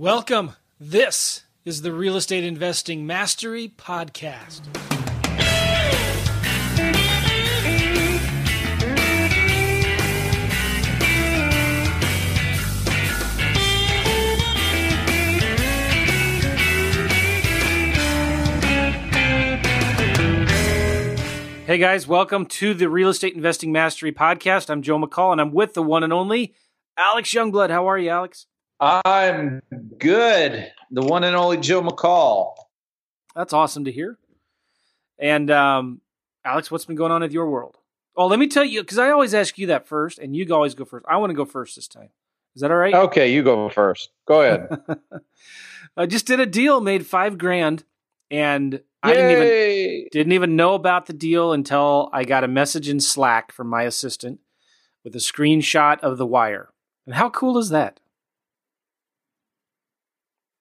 Welcome. This is the Real Estate Investing Mastery Podcast. Hey guys, welcome to the Real Estate Investing Mastery Podcast. I'm Joe McCall, and I'm with the one and only Alex Youngblood. How are you, Alex? I'm good. The one and only Joe McCall. That's awesome to hear. And Alex, what's been going on with your world? Oh, let me tell you, because I always ask you that first, and you always go first. I want to go first this time. Is that all right? Okay, you go first. Go ahead. I just did a deal, made $5,000, and I didn't even know about the deal until I got a message in Slack from my assistant with a screenshot of the wire. And how cool is that?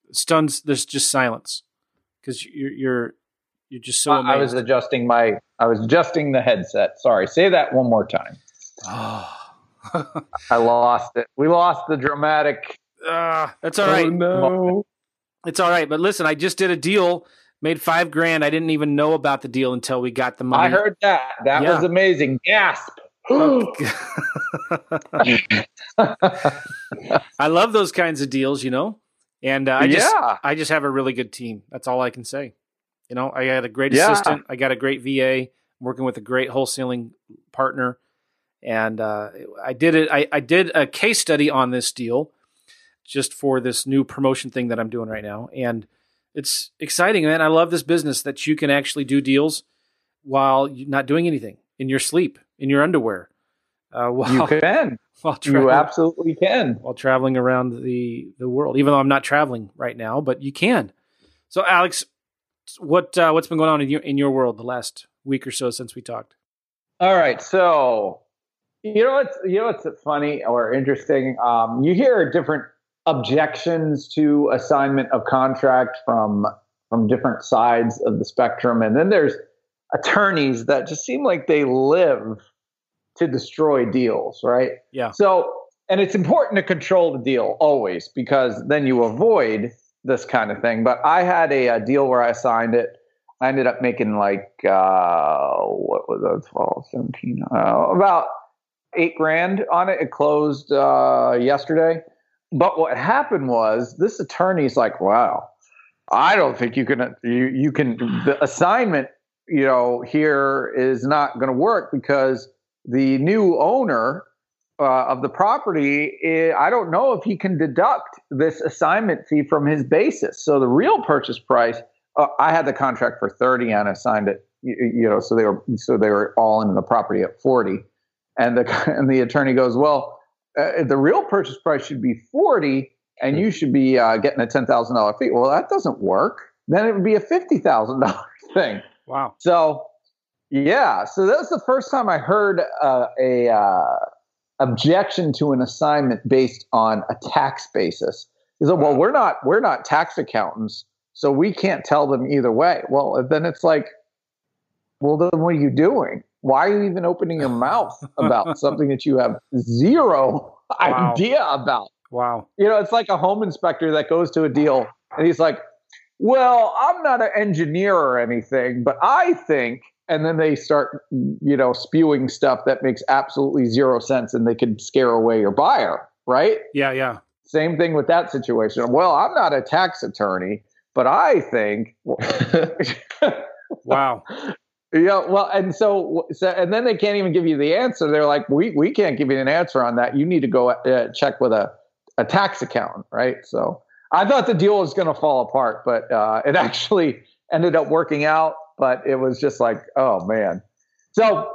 It stuns. There's just silence because you're just so amazed. I was adjusting the headset. Sorry. Say that one more time. Oh. I lost it. We lost the dramatic. That's all right. Oh, no. It's all right. But listen, I just did a deal. Made $5,000. I didn't even know about the deal until we got the money. I heard that. That was amazing. Gasp. I love those kinds of deals, you know. And I just have a really good team. That's all I can say. You know, I had a great assistant. I got a great VA. I'm working with a great wholesaling partner. And I did it. I did a case study on this deal just for this new promotion thing that I'm doing right now. And it's exciting, man. I love this business that you can actually do deals while you're not doing anything, in your sleep, in your underwear. You absolutely can. While traveling around the world, even though I'm not traveling right now, but you can. So, Alex, what's been going on in your world the last week or so since we talked? All right. So, you know what's funny or interesting? You hear different objections to assignment of contract from different sides of the spectrum. And then there's attorneys that just seem like they live to destroy deals, right? Yeah. So, and it's important to control the deal always, because then you avoid this kind of thing. But I had a deal where I signed it. I ended up making like, what was that? About $8,000 on it. It closed yesterday. But what happened was this attorney's like, wow, I don't think you can, the assignment, you know, here is not going to work because the new owner of the property, I don't know if he can deduct this assignment fee from his basis. So the real purchase price, I had the contract for $30,000 and I signed it, you know, so they were all in the property at $40,000. And the attorney goes, well, the real purchase price should be $40,000 and you should be getting a $10,000 fee. Well, that doesn't work. Then it would be a $50,000 thing. Wow. So, yeah. So that was the first time I heard a objection to an assignment based on a tax basis. Is that, well, we're not tax accountants, so we can't tell them either way. Well, then it's like, well, then what are you doing? Why are you even opening your mouth about something that you have zero idea about? Wow. You know, it's like a home inspector that goes to a deal and he's like, well, I'm not an engineer or anything, but I think, and then they start, you know, spewing stuff that makes absolutely zero sense and they can scare away your buyer, right? Yeah, yeah. Same thing with that situation. Well, I'm not a tax attorney, but I think. Wow. Yeah, well, and so, and then they can't even give you the answer. They're like, we can't give you an answer on that. You need to go check with a tax accountant, right? So I thought the deal was going to fall apart, but it actually ended up working out. But it was just like, oh man. So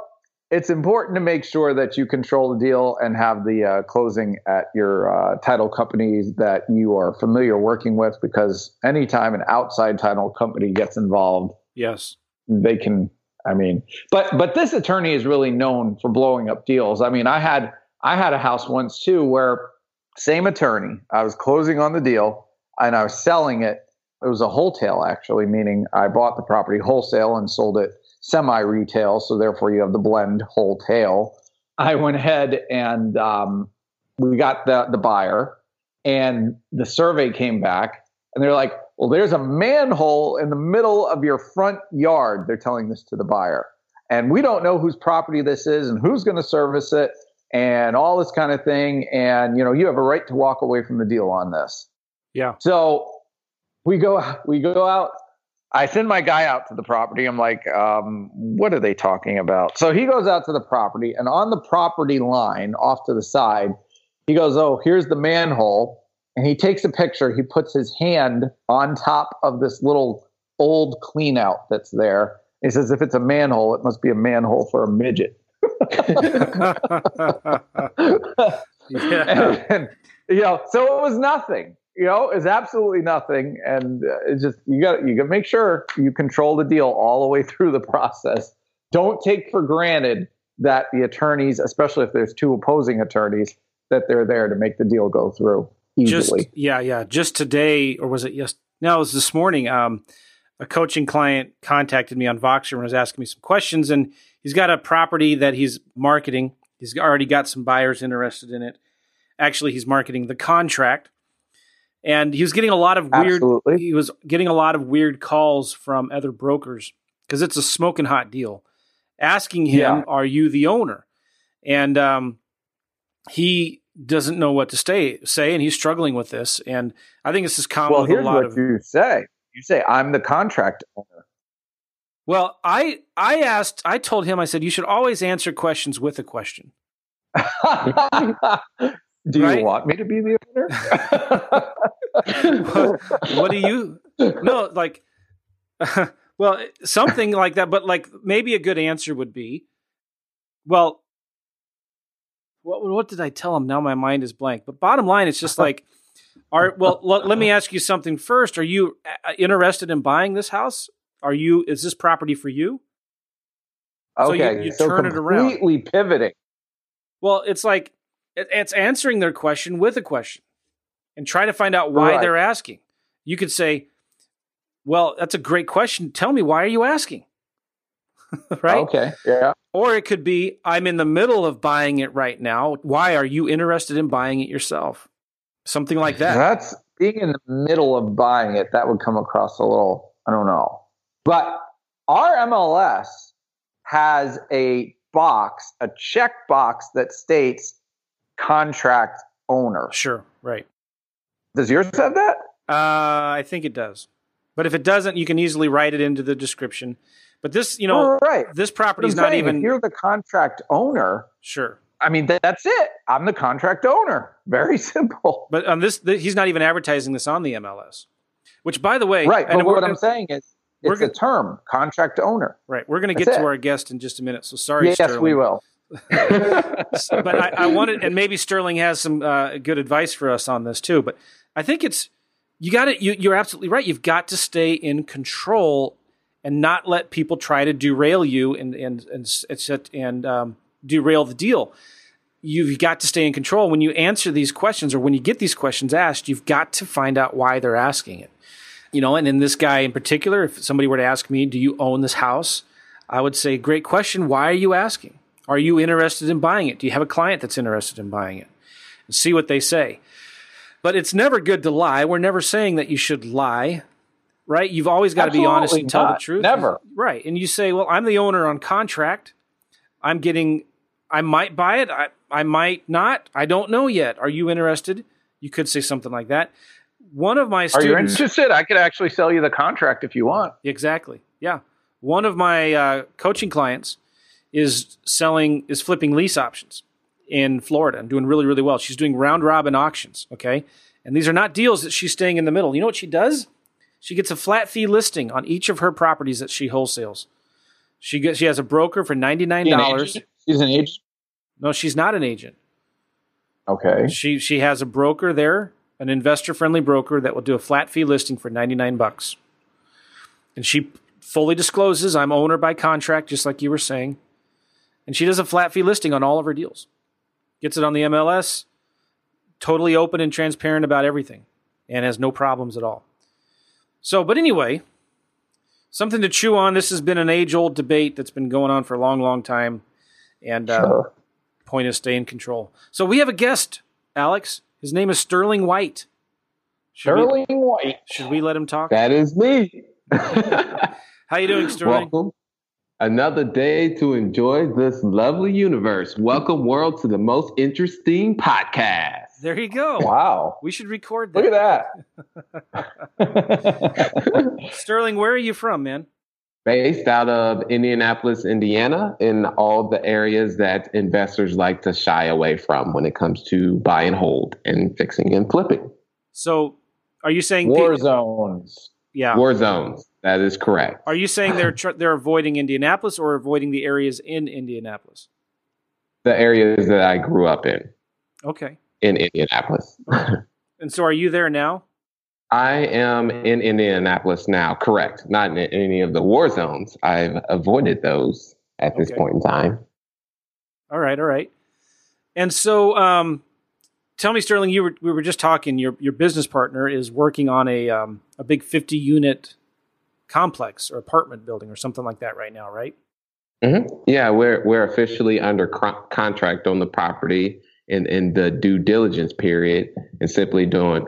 it's important to make sure that you control the deal and have the closing at your title companies that you are familiar working with, because anytime an outside title company gets involved, yes, they can. I mean, but this attorney is really known for blowing up deals. I mean, I had a house once too, where same attorney, I was closing on the deal and I was selling it. It was a wholesale actually, meaning I bought the property wholesale and sold it semi-retail. So therefore you have the blend wholesale. I went ahead and we got the buyer And the survey came back and they're like, well, there's a manhole in the middle of your front yard. They're telling this to the buyer. And we don't know whose property this is and who's going to service it and all this kind of thing. And, you know, you have a right to walk away from the deal on this. Yeah. So we go out. I send my guy out to the property. I'm like, what are they talking about? So he goes out to the property, and on the property line off to the side, he goes, oh, here's the manhole. And he takes a picture. He puts his hand on top of this little old clean out that's there. He says, if it's a manhole, it must be a manhole for a midget. And, you know, so it was nothing. You know, it's absolutely nothing. And it's just, you got to make sure you control the deal all the way through the process. Don't take for granted that the attorneys, especially if there's two opposing attorneys, that they're there to make the deal go through easily. Just today, or was it it was this morning. A coaching client contacted me on Voxer and was asking me some questions, and he's got a property that he's marketing. He's already got some buyers interested in it. Actually, he's marketing the contract. And he was getting a lot of weird calls from other brokers because it's a smoking hot deal, asking him, are you the owner? And he doesn't know what to say, and he's struggling with this. And I think this is common with a lot of— Well, here's what you say. You say, I'm the contract owner. Well, I told him, I said, you should always answer questions with a question. Do you want me to be the owner? What do you— no, like, well, something like that. But like, maybe a good answer would be, well, what did I tell him? Now my mind is blank. But bottom line, it's just like, let me ask you something first. Are you interested in buying this house? Is this property for you? Okay, so you turn it around. Completely pivoting. Well, it's like, it's answering their question with a question and try to find out why they're asking. You could say, well, that's a great question. Tell me, why are you asking? Right? Okay. Yeah. Or it could be, I'm in the middle of buying it right now. Why are you interested in buying it yourself? Something like that. That's being in the middle of buying it. That would come across a little, I don't know. But our MLS has a box, a checkbox that states contract owner. Sure. Right. Does yours have that? I think it does. But if it doesn't, you can easily write it into the description. But this, you know, this property is not even— if you're the contract owner. Sure. I mean, that's it. I'm the contract owner. Very simple. But on this, he's not even advertising this on the MLS, which, by the way— right. But what I'm saying is, it's a term, contract owner. Right. We're going to get to our guest in just a minute. So sorry, Sterling. Yes, we will. But I wanted— and maybe Sterling has some good advice for us on this too. But I think it's— you're absolutely right. You've got to stay in control and not let people try to derail you and derail the deal. You've got to stay in control. When you answer these questions, or when you get these questions asked, you've got to find out why they're asking it. You know, and in this guy in particular, if somebody were to ask me, do you own this house? I would say, great question. Why are you asking? Are you interested in buying it? Do you have a client that's interested in buying it? And see what they say. But it's never good to lie. We're never saying that you should lie, right? You've always got to be honest and tell the truth. Never. Right. And you say, well, I'm the owner on contract. I might buy it. I might not. I don't know yet. Are you interested? You could say something like that. One of my students— are you interested? I could actually sell you the contract if you want. Exactly. Yeah. One of my coaching clients is flipping lease options in Florida and doing really, really well. She's doing round robin auctions. Okay. And these are not deals that she's staying in the middle. You know what she does? She gets a flat fee listing on each of her properties that she wholesales. She has a broker for $99. She's an agent? No, she's not an agent. Okay. She has a broker there, an investor-friendly broker that will do a flat fee listing for $99. And she fully discloses, I'm owner by contract, just like you were saying. And she does a flat fee listing on all of her deals. Gets it on the MLS, totally open and transparent about everything, and has no problems at all. So, but anyway, something to chew on. This has been an age-old debate that's been going on for a long, long time. And point is, stay in control. So we have a guest, Alex. His name is Sterling White. Sterling White. Should we let him talk? That is me. How you doing, Sterling? Welcome. Another day to enjoy this lovely universe. Welcome, world, to the most interesting podcast. There you go. Wow. We should record that. Look at that. Sterling, where are you from, man? Based out of Indianapolis, Indiana, in all the areas that investors like to shy away from when it comes to buy and hold and fixing and flipping. So are you saying war zones? Yeah. War zones. That is correct. Are you saying they're avoiding Indianapolis or avoiding the areas in Indianapolis? The areas that I grew up in. Okay. In Indianapolis. And so are you there now? I am in Indianapolis now, correct. Not in any of the war zones. I've avoided those at this point in time. All right, all right. And so tell me, Sterling, we were just talking, your business partner is working on a big 50-unit complex or apartment building or something like that right now, right? Mm-hmm. Yeah, we're officially under contract on the property in the due diligence period, and simply doing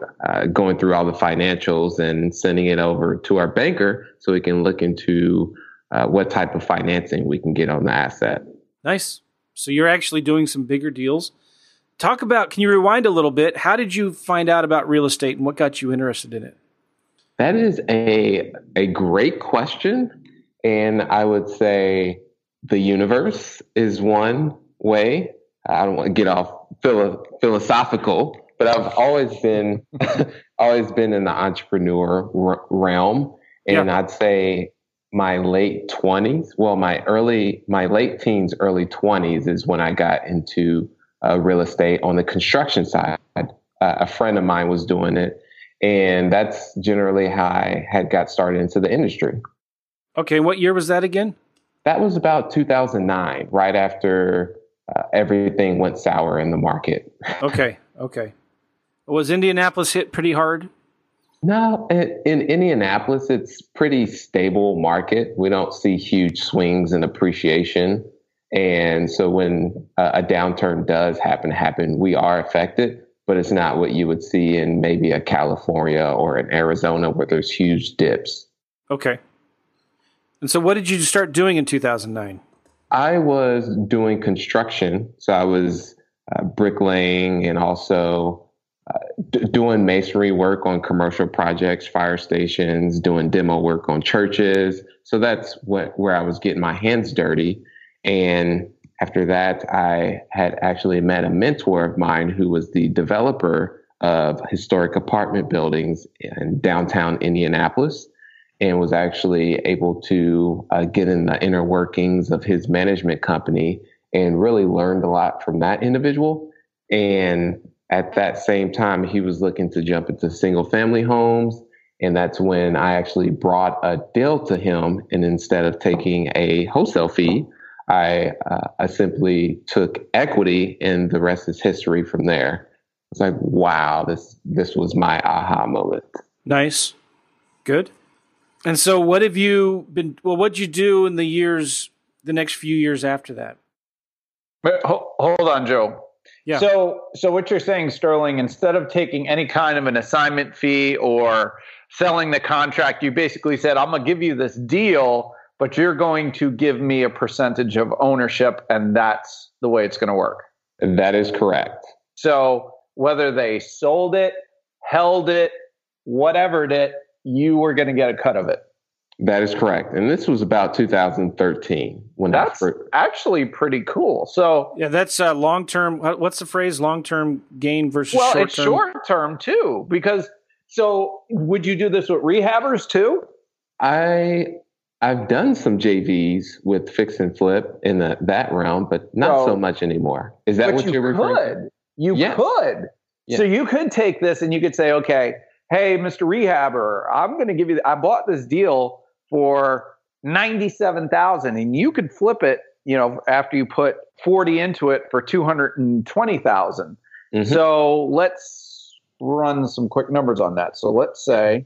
going through all the financials and sending it over to our banker so we can look into what type of financing we can get on the asset. Nice. So you're actually doing some bigger deals. Talk about, can you rewind a little bit? How did you find out about real estate and what got you interested in it? That is a great question. And I would say the universe is one way. I don't want to get off philosophical, but I've always been in the entrepreneur realm. And I'd say my late teens, early 20s is when I got into real estate on the construction side. A friend of mine was doing it, and that's generally how I had got started into the industry. Okay, what year was that again? That was about 2009, right after everything went sour in the market. Okay. Was Indianapolis hit pretty hard? No, in Indianapolis, it's pretty stable market. We don't see huge swings in appreciation. And so when a downturn does happen, we are affected, but it's not what you would see in maybe a California or an Arizona where there's huge dips. Okay. And so what did you start doing in 2009? I was doing construction, so I was bricklaying and also doing masonry work on commercial projects, fire stations, doing demo work on churches. So that's where I was getting my hands dirty. And after that, I had actually met a mentor of mine who was the developer of historic apartment buildings in downtown Indianapolis, and was actually able to get in the inner workings of his management company and really learned a lot from that individual. And at that same time, he was looking to jump into single family homes. And that's when I actually brought a deal to him. And instead of taking a wholesale fee, I simply took equity, and the rest is history from there. It's like, wow, this was my aha moment. Nice. Good. And so what have you been, what'd you do in the next few years after that? But hold on, Joe. Yeah. So what you're saying, Sterling, instead of taking any kind of an assignment fee or selling the contract, you basically said, I'm going to give you this deal, but you're going to give me a percentage of ownership, and that's the way it's going to work. That is correct. So whether they sold it, held it, whatevered it, you were going to get a cut of it. That is correct. And this was about 2013. Actually pretty cool. So yeah, that's long-term. What's the phrase? Long-term gain versus short-term? Well, it's short-term too, because so would you do this with rehabbers too? I've done some JVs with fix and flip in that realm, but not so much anymore. Is that what you're referring to? You could. Yeah. So you could take this and you could say, okay, hey, Mr. Rehabber, I'm going to give you, I bought this deal for $97,000, and you could flip it, after you put 40 into it for $220,000. Mm-hmm. So let's run some quick numbers on that. So let's say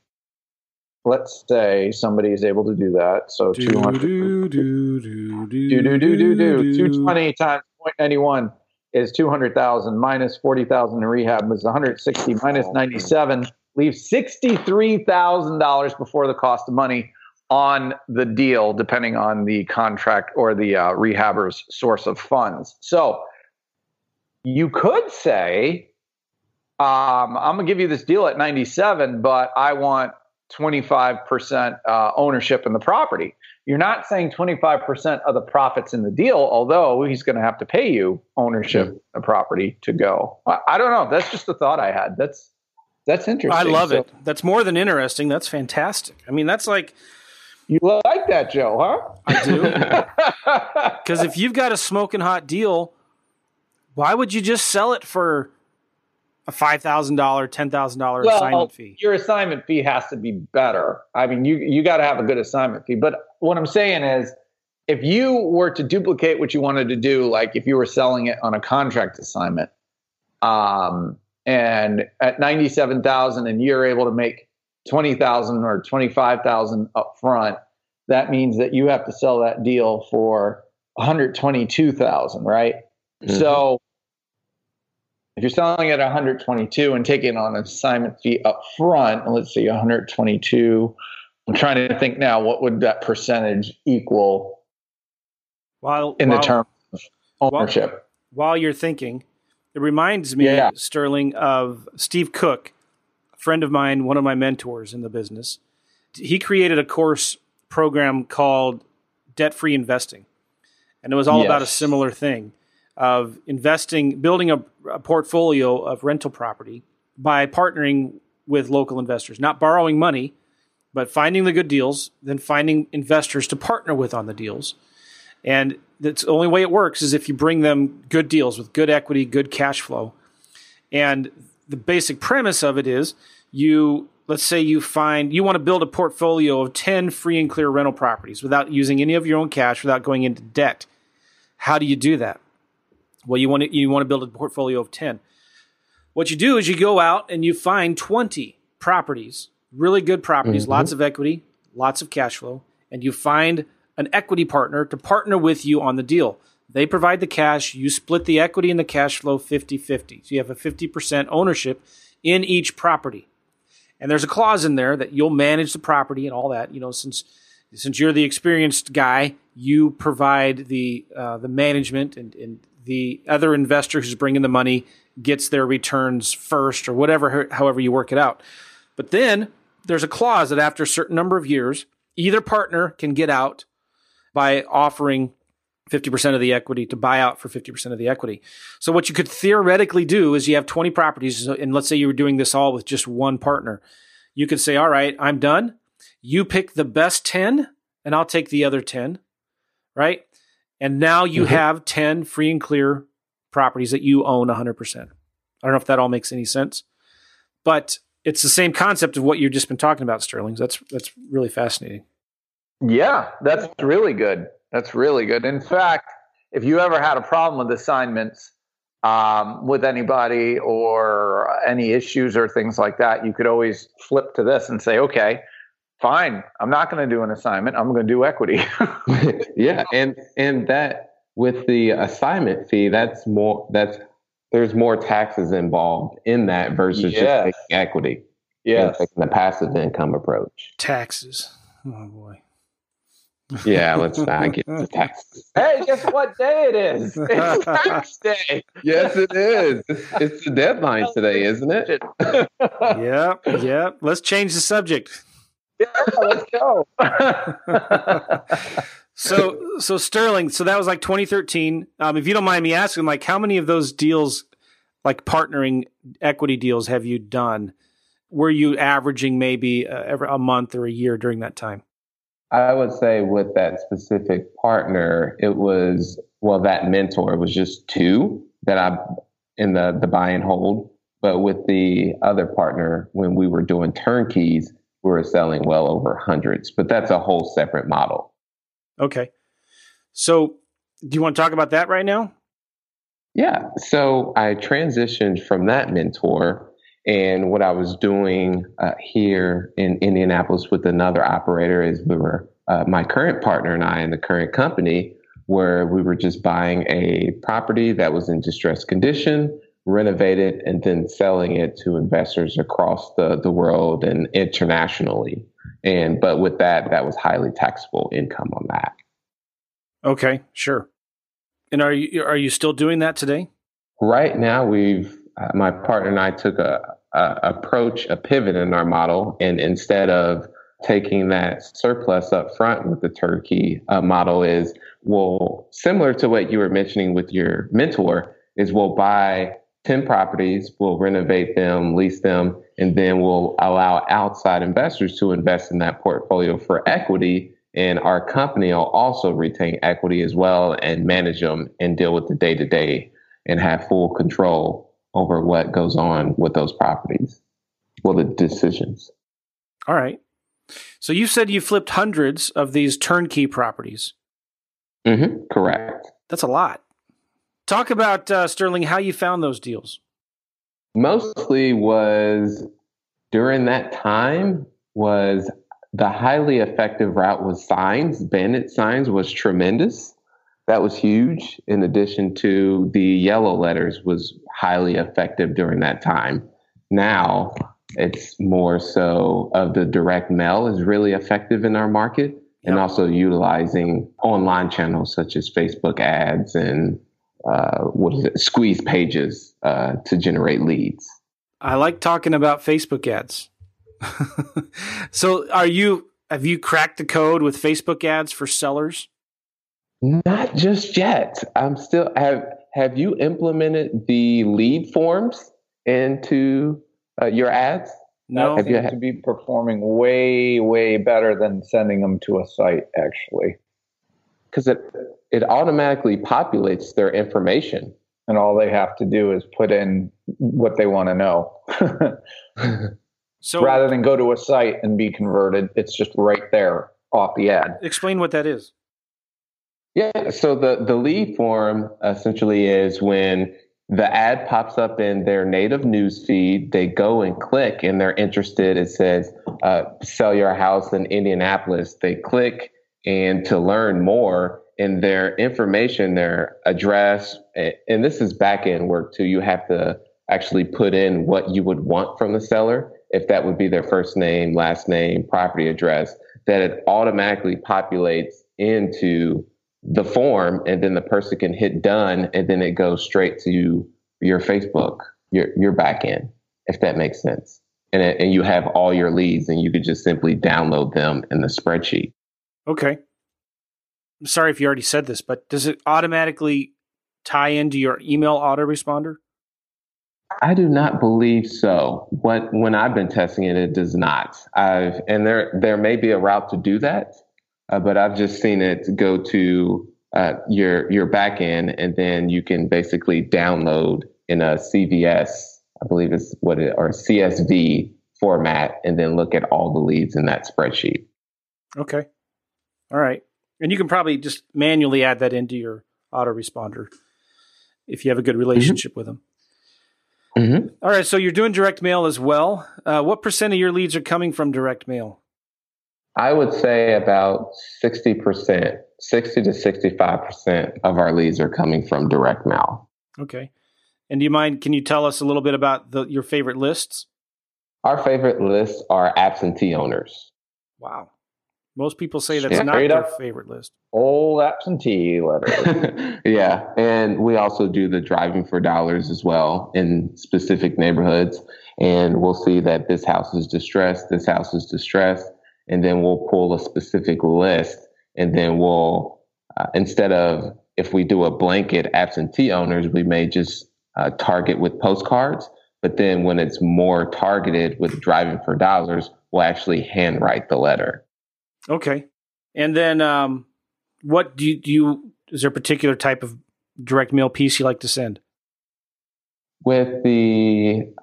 somebody is able to do that. So 220 times 0.91. is 200,000 minus 40,000 in rehab is 160 minus 97 leaves $63,000 before the cost of money on the deal, depending on the contract or the rehabber's source of funds. So you could say, I'm going to give you this deal at 97, but I want 25% ownership in the property. You're not saying 25% of the profits in the deal, although he's going to have to pay you ownership of the property to go. I don't know. That's just the thought I had. That's interesting. I love it. That's more than interesting. That's fantastic. I mean, that's like... You like that, Joe, huh? I do. Because if you've got a smoking hot deal, why would you just sell it for a $5,000, $10,000 assignment fee? Your assignment fee has to be better. I mean, you got to have a good assignment fee. But what I'm saying is, if you were to duplicate what you wanted to do, like if you were selling it on a contract assignment, and at $97,000, and you're able to make $20,000 or $25,000 up front, that means that you have to sell that deal for $122,000, right? Mm-hmm. So if you're selling at $122,000 and taking on an assignment fee up front, let's see, $122,000. I'm trying to think now, what would that percentage equal in the term of ownership? While you're thinking, it reminds me, Sterling, of Steve Cook, a friend of mine, one of my mentors in the business. He created a course program called Debt-Free Investing. And it was all about a similar thing of investing, building a portfolio of rental property by partnering with local investors, not borrowing money, but finding the good deals, then finding investors to partner with on the deals. And that's the only way it works is if you bring them good deals with good equity, good cash flow. And the basic premise of it is you want to build a portfolio of 10 free and clear rental properties without using any of your own cash, without going into debt. How do you do that? Well, you want to build a portfolio of 10. What you do is you go out and you find 20 properties, really good properties, lots of equity, lots of cash flow, and you find an equity partner to partner with you on the deal. They provide the cash. You split the equity and the cash flow 50-50. So you have a 50% ownership in each property. And there's a clause in there that you'll manage the property and all that. You know, since you're the experienced guy, you provide the management, and the other investor who's bringing the money gets their returns first, or whatever, however you work it out. But then there's a clause that after a certain number of years, either partner can get out by offering 50% of the equity to buy out for 50% of the equity. So what you could theoretically do is you have 20 properties, and let's say you were doing this all with just one partner. You could say, all right, I'm done. You pick the best 10, and I'll take the other 10, right? And now you have 10 free and clear properties that you own 100%. I don't know if that all makes any sense, but it's the same concept of what you've just been talking about, Sterling. That's really fascinating. Yeah, that's really good. That's really good. In fact, if you ever had a problem with assignments with anybody or any issues or things like that, you could always flip to this and say, okay, fine, I'm not going to do an assignment. I'm going to do equity. Yeah. And that with the assignment fee, there's more taxes involved in that versus just taking equity. Yeah. Taking the passive income approach. Taxes. Oh boy. Yeah, let's not get to taxes. Hey, guess what day it is? It's tax day. Yes, it is. It's the deadline today, isn't it? Yep. Let's change the subject. Yeah, let's go. So Sterling, so that was like 2013. If you don't mind me asking, like, how many of those deals, like partnering equity deals, have you done? Were you averaging maybe every a month or a year during that time? I would say with that specific partner, that mentor was just two that I in the buy and hold. But with the other partner, when we were doing turnkeys, we were selling well over hundreds. But that's a whole separate model. Okay. So do you want to talk about that right now? Yeah. So I transitioned from that mentor. And what I was doing here in Indianapolis with another operator is my current partner and I in the current company where we were just buying a property that was in distressed condition, renovate it, and then selling it to investors across the world and internationally. But with that, that was highly taxable income on that. Okay, sure. And are you still doing that today? Right now, we've my partner and I took a pivot in our model, and instead of taking that surplus up front with the turkey model is, well, similar to what you were mentioning with your mentor, is we'll buy 10 properties, we'll renovate them, lease them, and then we'll allow outside investors to invest in that portfolio for equity. And our company will also retain equity as well and manage them and deal with the day-to-day and have full control over what goes on with those properties. Well, the decisions. All right. So you said you flipped hundreds of these turnkey properties. Mm-hmm, correct. That's a lot. Talk about, Sterling, how you found those deals. Mostly was during that time was the highly effective route was signs. Bandit signs was tremendous. That was huge. In addition to the yellow letters was highly effective during that time. Now, it's more so of the direct mail is really effective in our market, and also utilizing online channels such as Facebook ads and squeeze pages to generate leads. I like talking about Facebook ads. So have you cracked the code with Facebook ads for sellers? Not just yet. I'm still have you implemented the lead forms into your ads? No, I seem to be performing way, way better than sending them to a site, actually. Because it automatically populates their information. And all they have to do is put in what they want to know. So rather than go to a site and be converted, it's just right there off the ad. Explain what that is. Yeah, so the lead form essentially is when the ad pops up in their native news feed. They go and click, and they're interested. It says, sell your house in Indianapolis. They click, and to learn more, and their information, their address, and this is back-end work too. You have to actually put in what you would want from the seller, if that would be their first name, last name, property address, that it automatically populates into the form, and then the person can hit done, and then it goes straight to your Facebook, your back end, if that makes sense. And you have all your leads, and you could just simply download them in the spreadsheet. Okay. I'm sorry if you already said this, but does it automatically tie into your email autoresponder? I do not believe so. When I've been testing it, it does not. There may be a route to do that. But I've just seen it go to your back end, and then you can basically download in a CVS, I believe is what it, or CSV format, and then look at all the leads in that spreadsheet. Okay. All right. And you can probably just manually add that into your autoresponder if you have a good relationship with them. Mm-hmm. All right. So you're doing direct mail as well. What % of your leads are coming from direct mail? I would say about 60%, 60 to 65% of our leads are coming from direct mail. Okay. And do you mind, can you tell us a little bit about your favorite lists? Our favorite lists are absentee owners. Wow. Most people say that's not their favorite list. Old absentee letter. Yeah. And we also do the driving for dollars as well in specific neighborhoods. And we'll see that this house is distressed, this house is distressed. And then we'll pull a specific list, and then we'll, instead of, if we do a blanket absentee owners, we may just target with postcards. But then when it's more targeted with driving for dollars, we'll actually handwrite the letter. Okay. And then what do you, is there a particular type of direct mail piece you like to send? With the...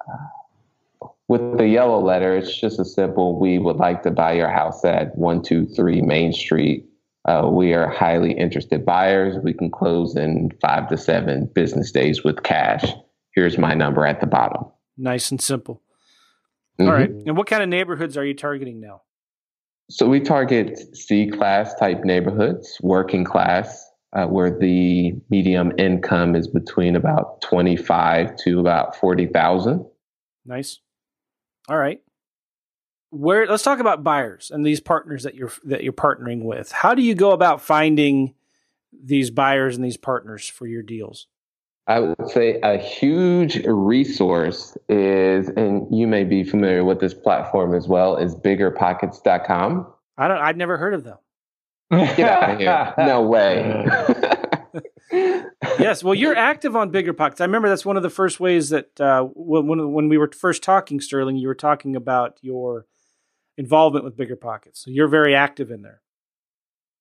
With the yellow letter, it's just a simple, we would like to buy your house at 123 Main Street. We are highly interested buyers. We can close in 5 to 7 business days with cash. Here's my number at the bottom. Nice and simple. Mm-hmm. All right. And what kind of neighborhoods are you targeting now? So we target C-class type neighborhoods, working class, where the medium income is between about $25,000 to about $40,000. Nice. All right. Let's talk about buyers and these partners that you're partnering with. How do you go about finding these buyers and these partners for your deals? I would say a huge resource is, and you may be familiar with this platform as well, is BiggerPockets.com. I've never heard of them. Get out of here. No way. Yes. Well, you're active on BiggerPockets. I remember that's one of the first ways that when we were first talking, Sterling, you were talking about your involvement with BiggerPockets. So you're very active in there.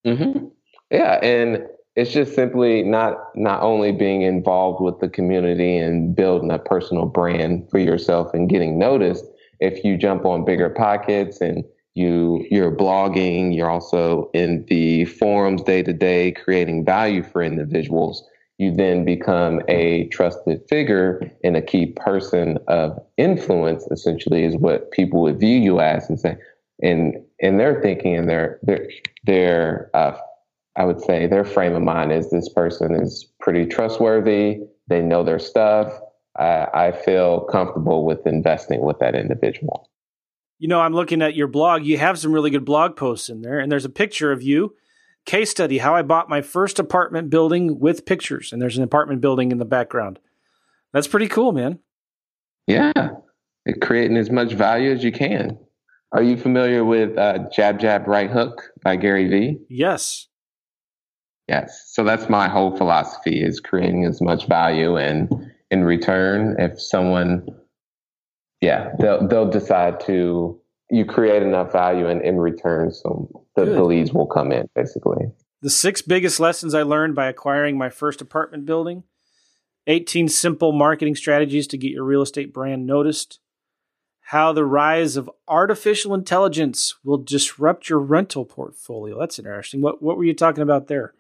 Mm-hmm. Yeah. And it's just simply not only being involved with the community and building a personal brand for yourself and getting noticed. If you jump on BiggerPockets and you're blogging, you're also in the forums day to day, creating value for individuals. You then become a trusted figure and a key person of influence, essentially, is what people would view you as and say, and they're thinking and their I would say their frame of mind is this person is pretty trustworthy. They know their stuff. I feel comfortable with investing with that individual. You know, I'm looking at your blog. You have some really good blog posts in there, and there's a picture of you. Case study, how I bought my first apartment building with pictures, and there's an apartment building in the background. That's pretty cool, man. Yeah, creating as much value as you can. Are you familiar with Jab, Jab, Right Hook by Gary V? Yes. Yes. So that's my whole philosophy, is creating as much value, and in return, if someone, they'll decide to, you create enough value, and in return, so the leads will come in, basically. The 6 biggest lessons I learned by acquiring my first apartment building, 18 simple marketing strategies to get your real estate brand noticed, how the rise of artificial intelligence will disrupt your rental portfolio. That's interesting. What were you talking about there?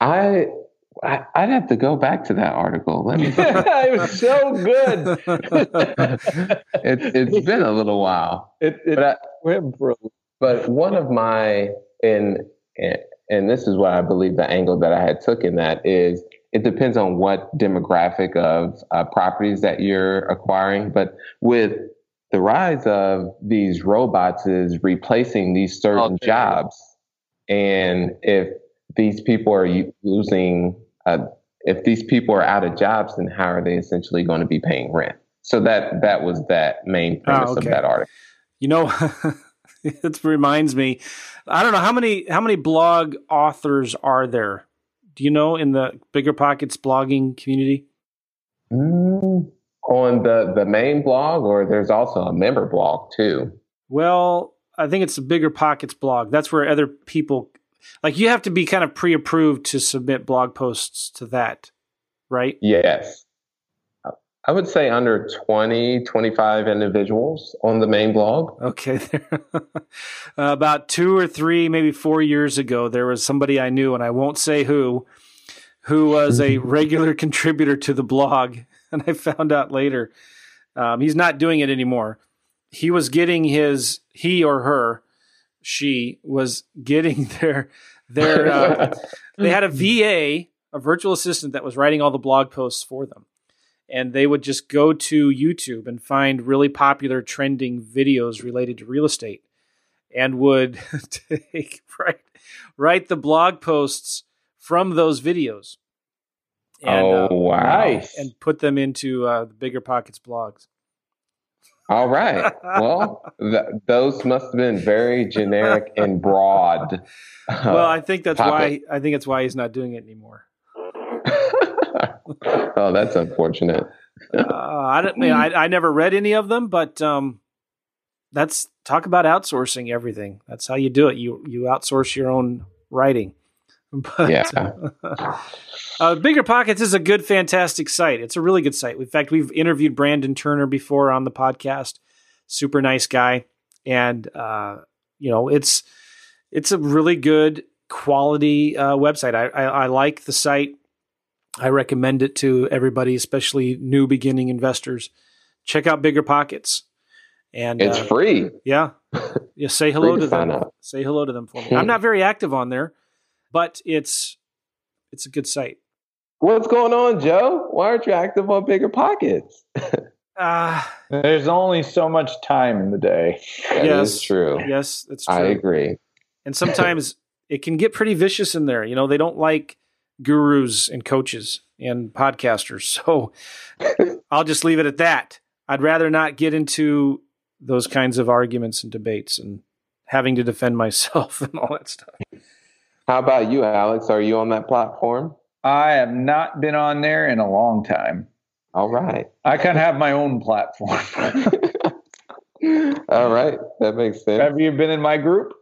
I'd have to go back to that article. Let me. It was so good. It's been a little while. But one of my and this is what I believe the angle that I had took in that is it depends on what demographic of properties that you're acquiring, but with the rise of these robots is replacing these certain jobs, and if these people are out of jobs, then how are they essentially going to be paying rent? So that was that main premise of that article. You know, it reminds me, I don't know how many blog authors are there? Do you know, in the BiggerPockets blogging community? On the main blog, or there's also a member blog too? Well, I think it's the BiggerPockets blog. That's where other people... Like, you have to be kind of pre-approved to submit blog posts to that, right? Yes. I would say under 20, 25 individuals on the main blog. Okay. About 2 or 3, maybe 4 years ago, there was somebody I knew, and I won't say who was a regular contributor to the blog. And I found out later, he's not doing it anymore. He was getting she was getting their they had a VA, a virtual assistant, that was writing all the blog posts for them. And they would just go to YouTube and find really popular trending videos related to real estate and would write the blog posts from those videos. And, nice. And put them into the BiggerPockets blogs. All right. Well, those must have been very generic and broad. Well, I think that's topic. Why I think it's why he's not doing it anymore. Oh, that's unfortunate. I never read any of them, but that's talk about outsourcing everything. That's how you do it. You outsource your own writing. But BiggerPockets is a good, fantastic site. It's a really good site. In fact, we've interviewed Brandon Turner before on the podcast. Super nice guy. And, you know, it's a really good quality website. I like the site. I recommend it to everybody, especially new beginning investors. Check out BiggerPockets. And it's free. Yeah. Say hello to them. Say hello to them for me. I'm not very active on there. But it's It's a good site. What's going on, Joe? Why aren't you active on BiggerPockets? There's only so much time in the day. That is true. Yes, that's true. I agree. And sometimes it can get pretty vicious in there. You know, they don't like gurus and coaches and podcasters. So I'll just leave it at that. I'd rather not get into those kinds of arguments and debates and having to defend myself and all that stuff. How about you, Alex? Are you on that platform? I have not been on there in a long time. All right. I can have my own platform. All right. That makes sense. Have you been in my group?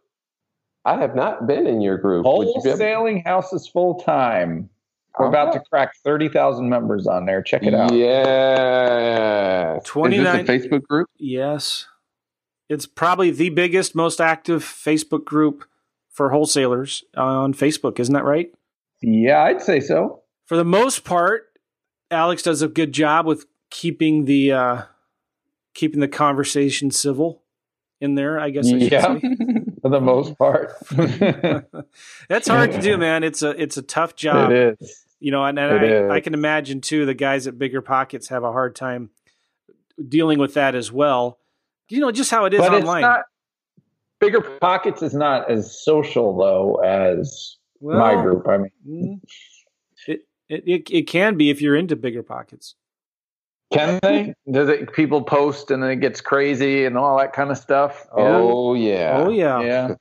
I have not been in your group. Wholesaling Houses Full Time. We're about to crack 30,000 members on there. Check it out. Yeah. Is this a Facebook group? Yes. It's probably the biggest, most active Facebook group for wholesalers on Facebook. Isn't that right? Yeah, I'd say so. For the most part, Alex does a good job with keeping the conversation civil in there, I guess I should say. For the most part. That's hard to do, man. It's a tough job. It is. You know, and I can imagine, too, the guys at BiggerPockets have a hard time dealing with that as well. You know, just how it is but online. BiggerPockets is not as social, though, as... Well, my group, I mean. It can be if you're into BiggerPockets. Can they? People post and then it gets crazy and all that kind of stuff? Yeah. Oh, yeah.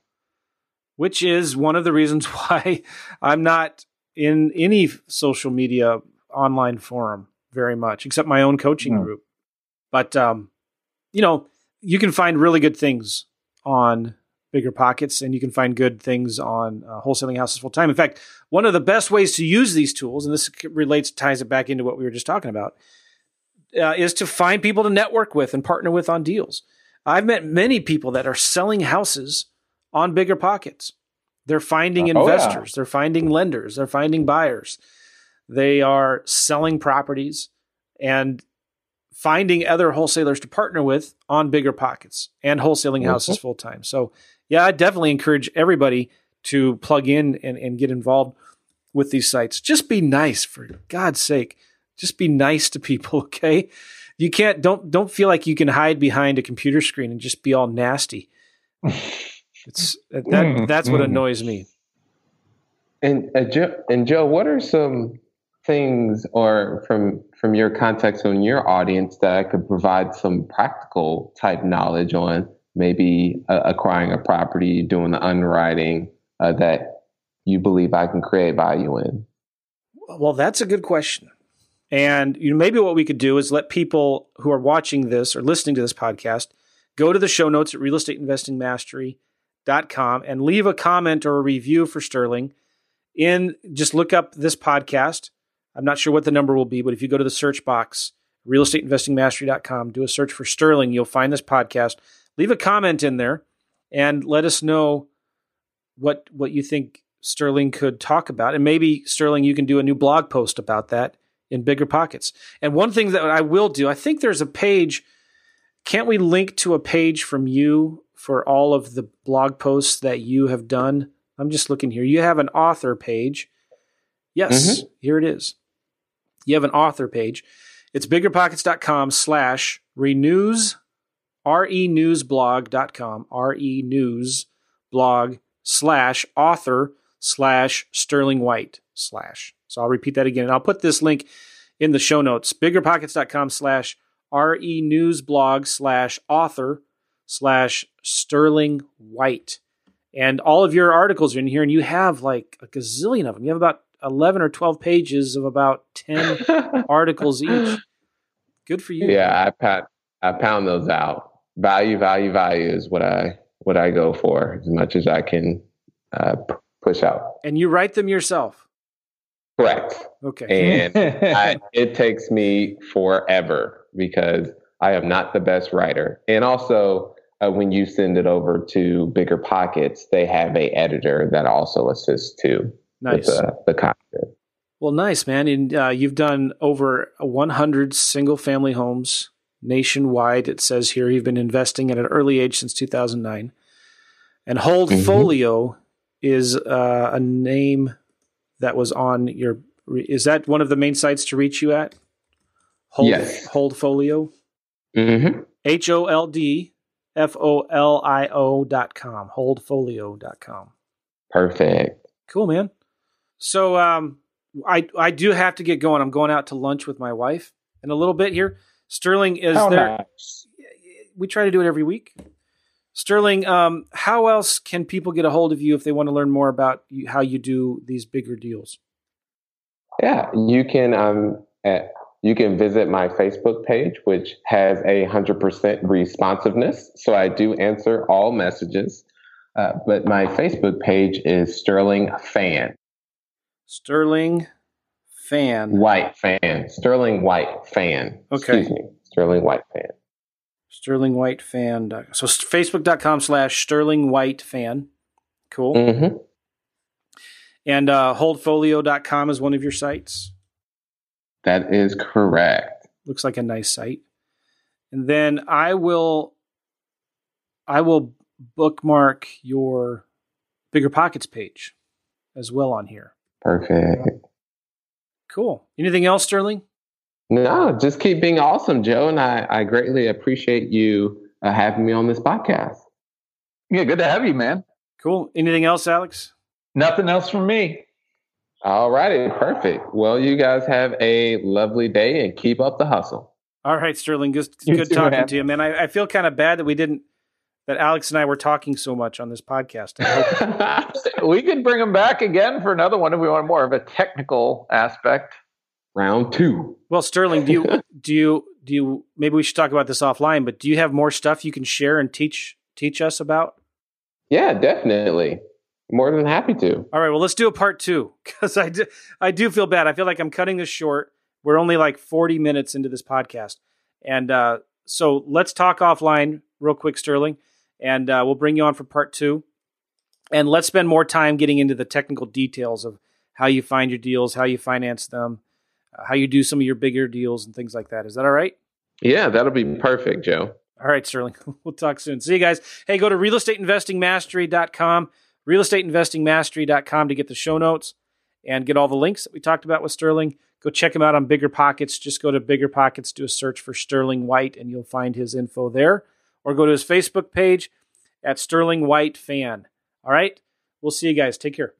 Which is one of the reasons why I'm not in any social media online forum very much, except my own coaching group. But, you know, you can find really good things on BiggerPockets, and you can find good things on Wholesaling Houses Full Time. In fact, one of the best ways to use these tools, and this ties it back into what we were just talking about, is to find people to network with and partner with on deals. I've met many people that are selling houses on BiggerPockets. They're finding investors, they're finding lenders, they're finding buyers. They are selling properties and finding other wholesalers to partner with on BiggerPockets and Wholesaling Houses Full Time. So yeah, I definitely encourage everybody to plug in and get involved with these sites. Just be nice, for God's sake. Just be nice to people, okay? You can't don't feel like you can hide behind a computer screen and just be all nasty. That's what annoys me. And Joe, what are some things, or from your context on your audience, that I could provide some practical type knowledge on? Maybe acquiring a property, doing the underwriting that you believe I can create value in? Well, that's a good question. And you know, maybe what we could do is let people who are watching this or listening to this podcast go to the show notes at realestateinvestingmastery.com and leave a comment or a review for Sterling. Just look up this podcast. I'm not sure what the number will be, but if you go to the search box, realestateinvestingmastery.com, do a search for Sterling, you'll find this podcast. Leave a comment in there and let us know what you think Sterling could talk about. And maybe, Sterling, you can do a new blog post about that in BiggerPockets. And one thing that I will do, I think there's a page. Can't we link to a page from you for all of the blog posts that you have done? I'm just looking here. You have an author page. Yes, here it is. You have an author page. It's biggerpockets.com/renews. RENewsblog.com, RENewsblog/author/Sterling White/. So I'll repeat that again. And I'll put this link in the show notes, biggerpockets.com/RENewsblog/author/Sterling White. And all of your articles are in here, and you have like a gazillion of them. You have about 11 or 12 pages of about 10 articles each. Good for you. Yeah, I pound those out. Value is what I go for, as much as I can push out. And you write them yourself? Correct. Okay. And it takes me forever because I am not the best writer. And also, when you send it over to BiggerPockets, they have a editor that also assists too. Nice. With the content. Well, nice, man. And you've done over 100 single-family homes nationwide. It says here you've been investing at an early age since 2009, and Holdfolio is a name that was on your, is that one of the main sites to reach you at? Yes. Holdfolio? Mm-hmm. HOLDFOLIO.com. Holdfolio.com. Perfect. Cool, man. So I do have to get going. I'm going out to lunch with my wife in a little bit here. Sterling, is there? Nice. We try to do it every week. Sterling, how else can people get a hold of you if they want to learn more about you, how you do these bigger deals? Yeah, you can visit my Facebook page, which has 100% responsiveness. So I do answer all messages. But my Facebook page is Sterling Fan. Sterling Fan. White Fan. Sterling White Fan. Okay. Excuse me. Sterling White Fan. Sterling White Fan. So Facebook.com/Sterling White Fan. Cool. Mm-hmm. And Holdfolio.com is one of your sites. That is correct. Looks like a nice site. And then I will bookmark your BiggerPockets page as well on here. Perfect. Cool. Anything else, Sterling? No, just keep being awesome, Joe. And I greatly appreciate you having me on this podcast. Yeah, good to have you, man. Cool. Anything else, Alex? Nothing else from me. All righty. Perfect. Well, you guys have a lovely day and keep up the hustle. All right, Sterling. Good talking to you, man. I feel kind of bad that that Alex and I were talking so much on this podcast. We could bring him back again for another one if we want more of a technical aspect. Round two. Well, Sterling, do you maybe we should talk about this offline, but do you have more stuff you can share and teach us about? Yeah, definitely. More than happy to. All right, well, let's do a part two because I do feel bad. I feel like I'm cutting this short. We're only like 40 minutes into this podcast. And so let's talk offline real quick, Sterling, and we'll bring you on for part two. And let's spend more time getting into the technical details of how you find your deals, how you finance them, how you do some of your bigger deals and things like that. Is that all right? Yeah, that'll be perfect, Joe. All right, Sterling. We'll talk soon. See you guys. Hey, go to realestateinvestingmastery.com. realestateinvestingmastery.com to get the show notes and get all the links that we talked about with Sterling. Go check him out on BiggerPockets. Just go to BiggerPockets, do a search for Sterling White, and you'll find his info there. Or go to his Facebook page at Sterling White Fan. All right? We'll see you guys. Take care.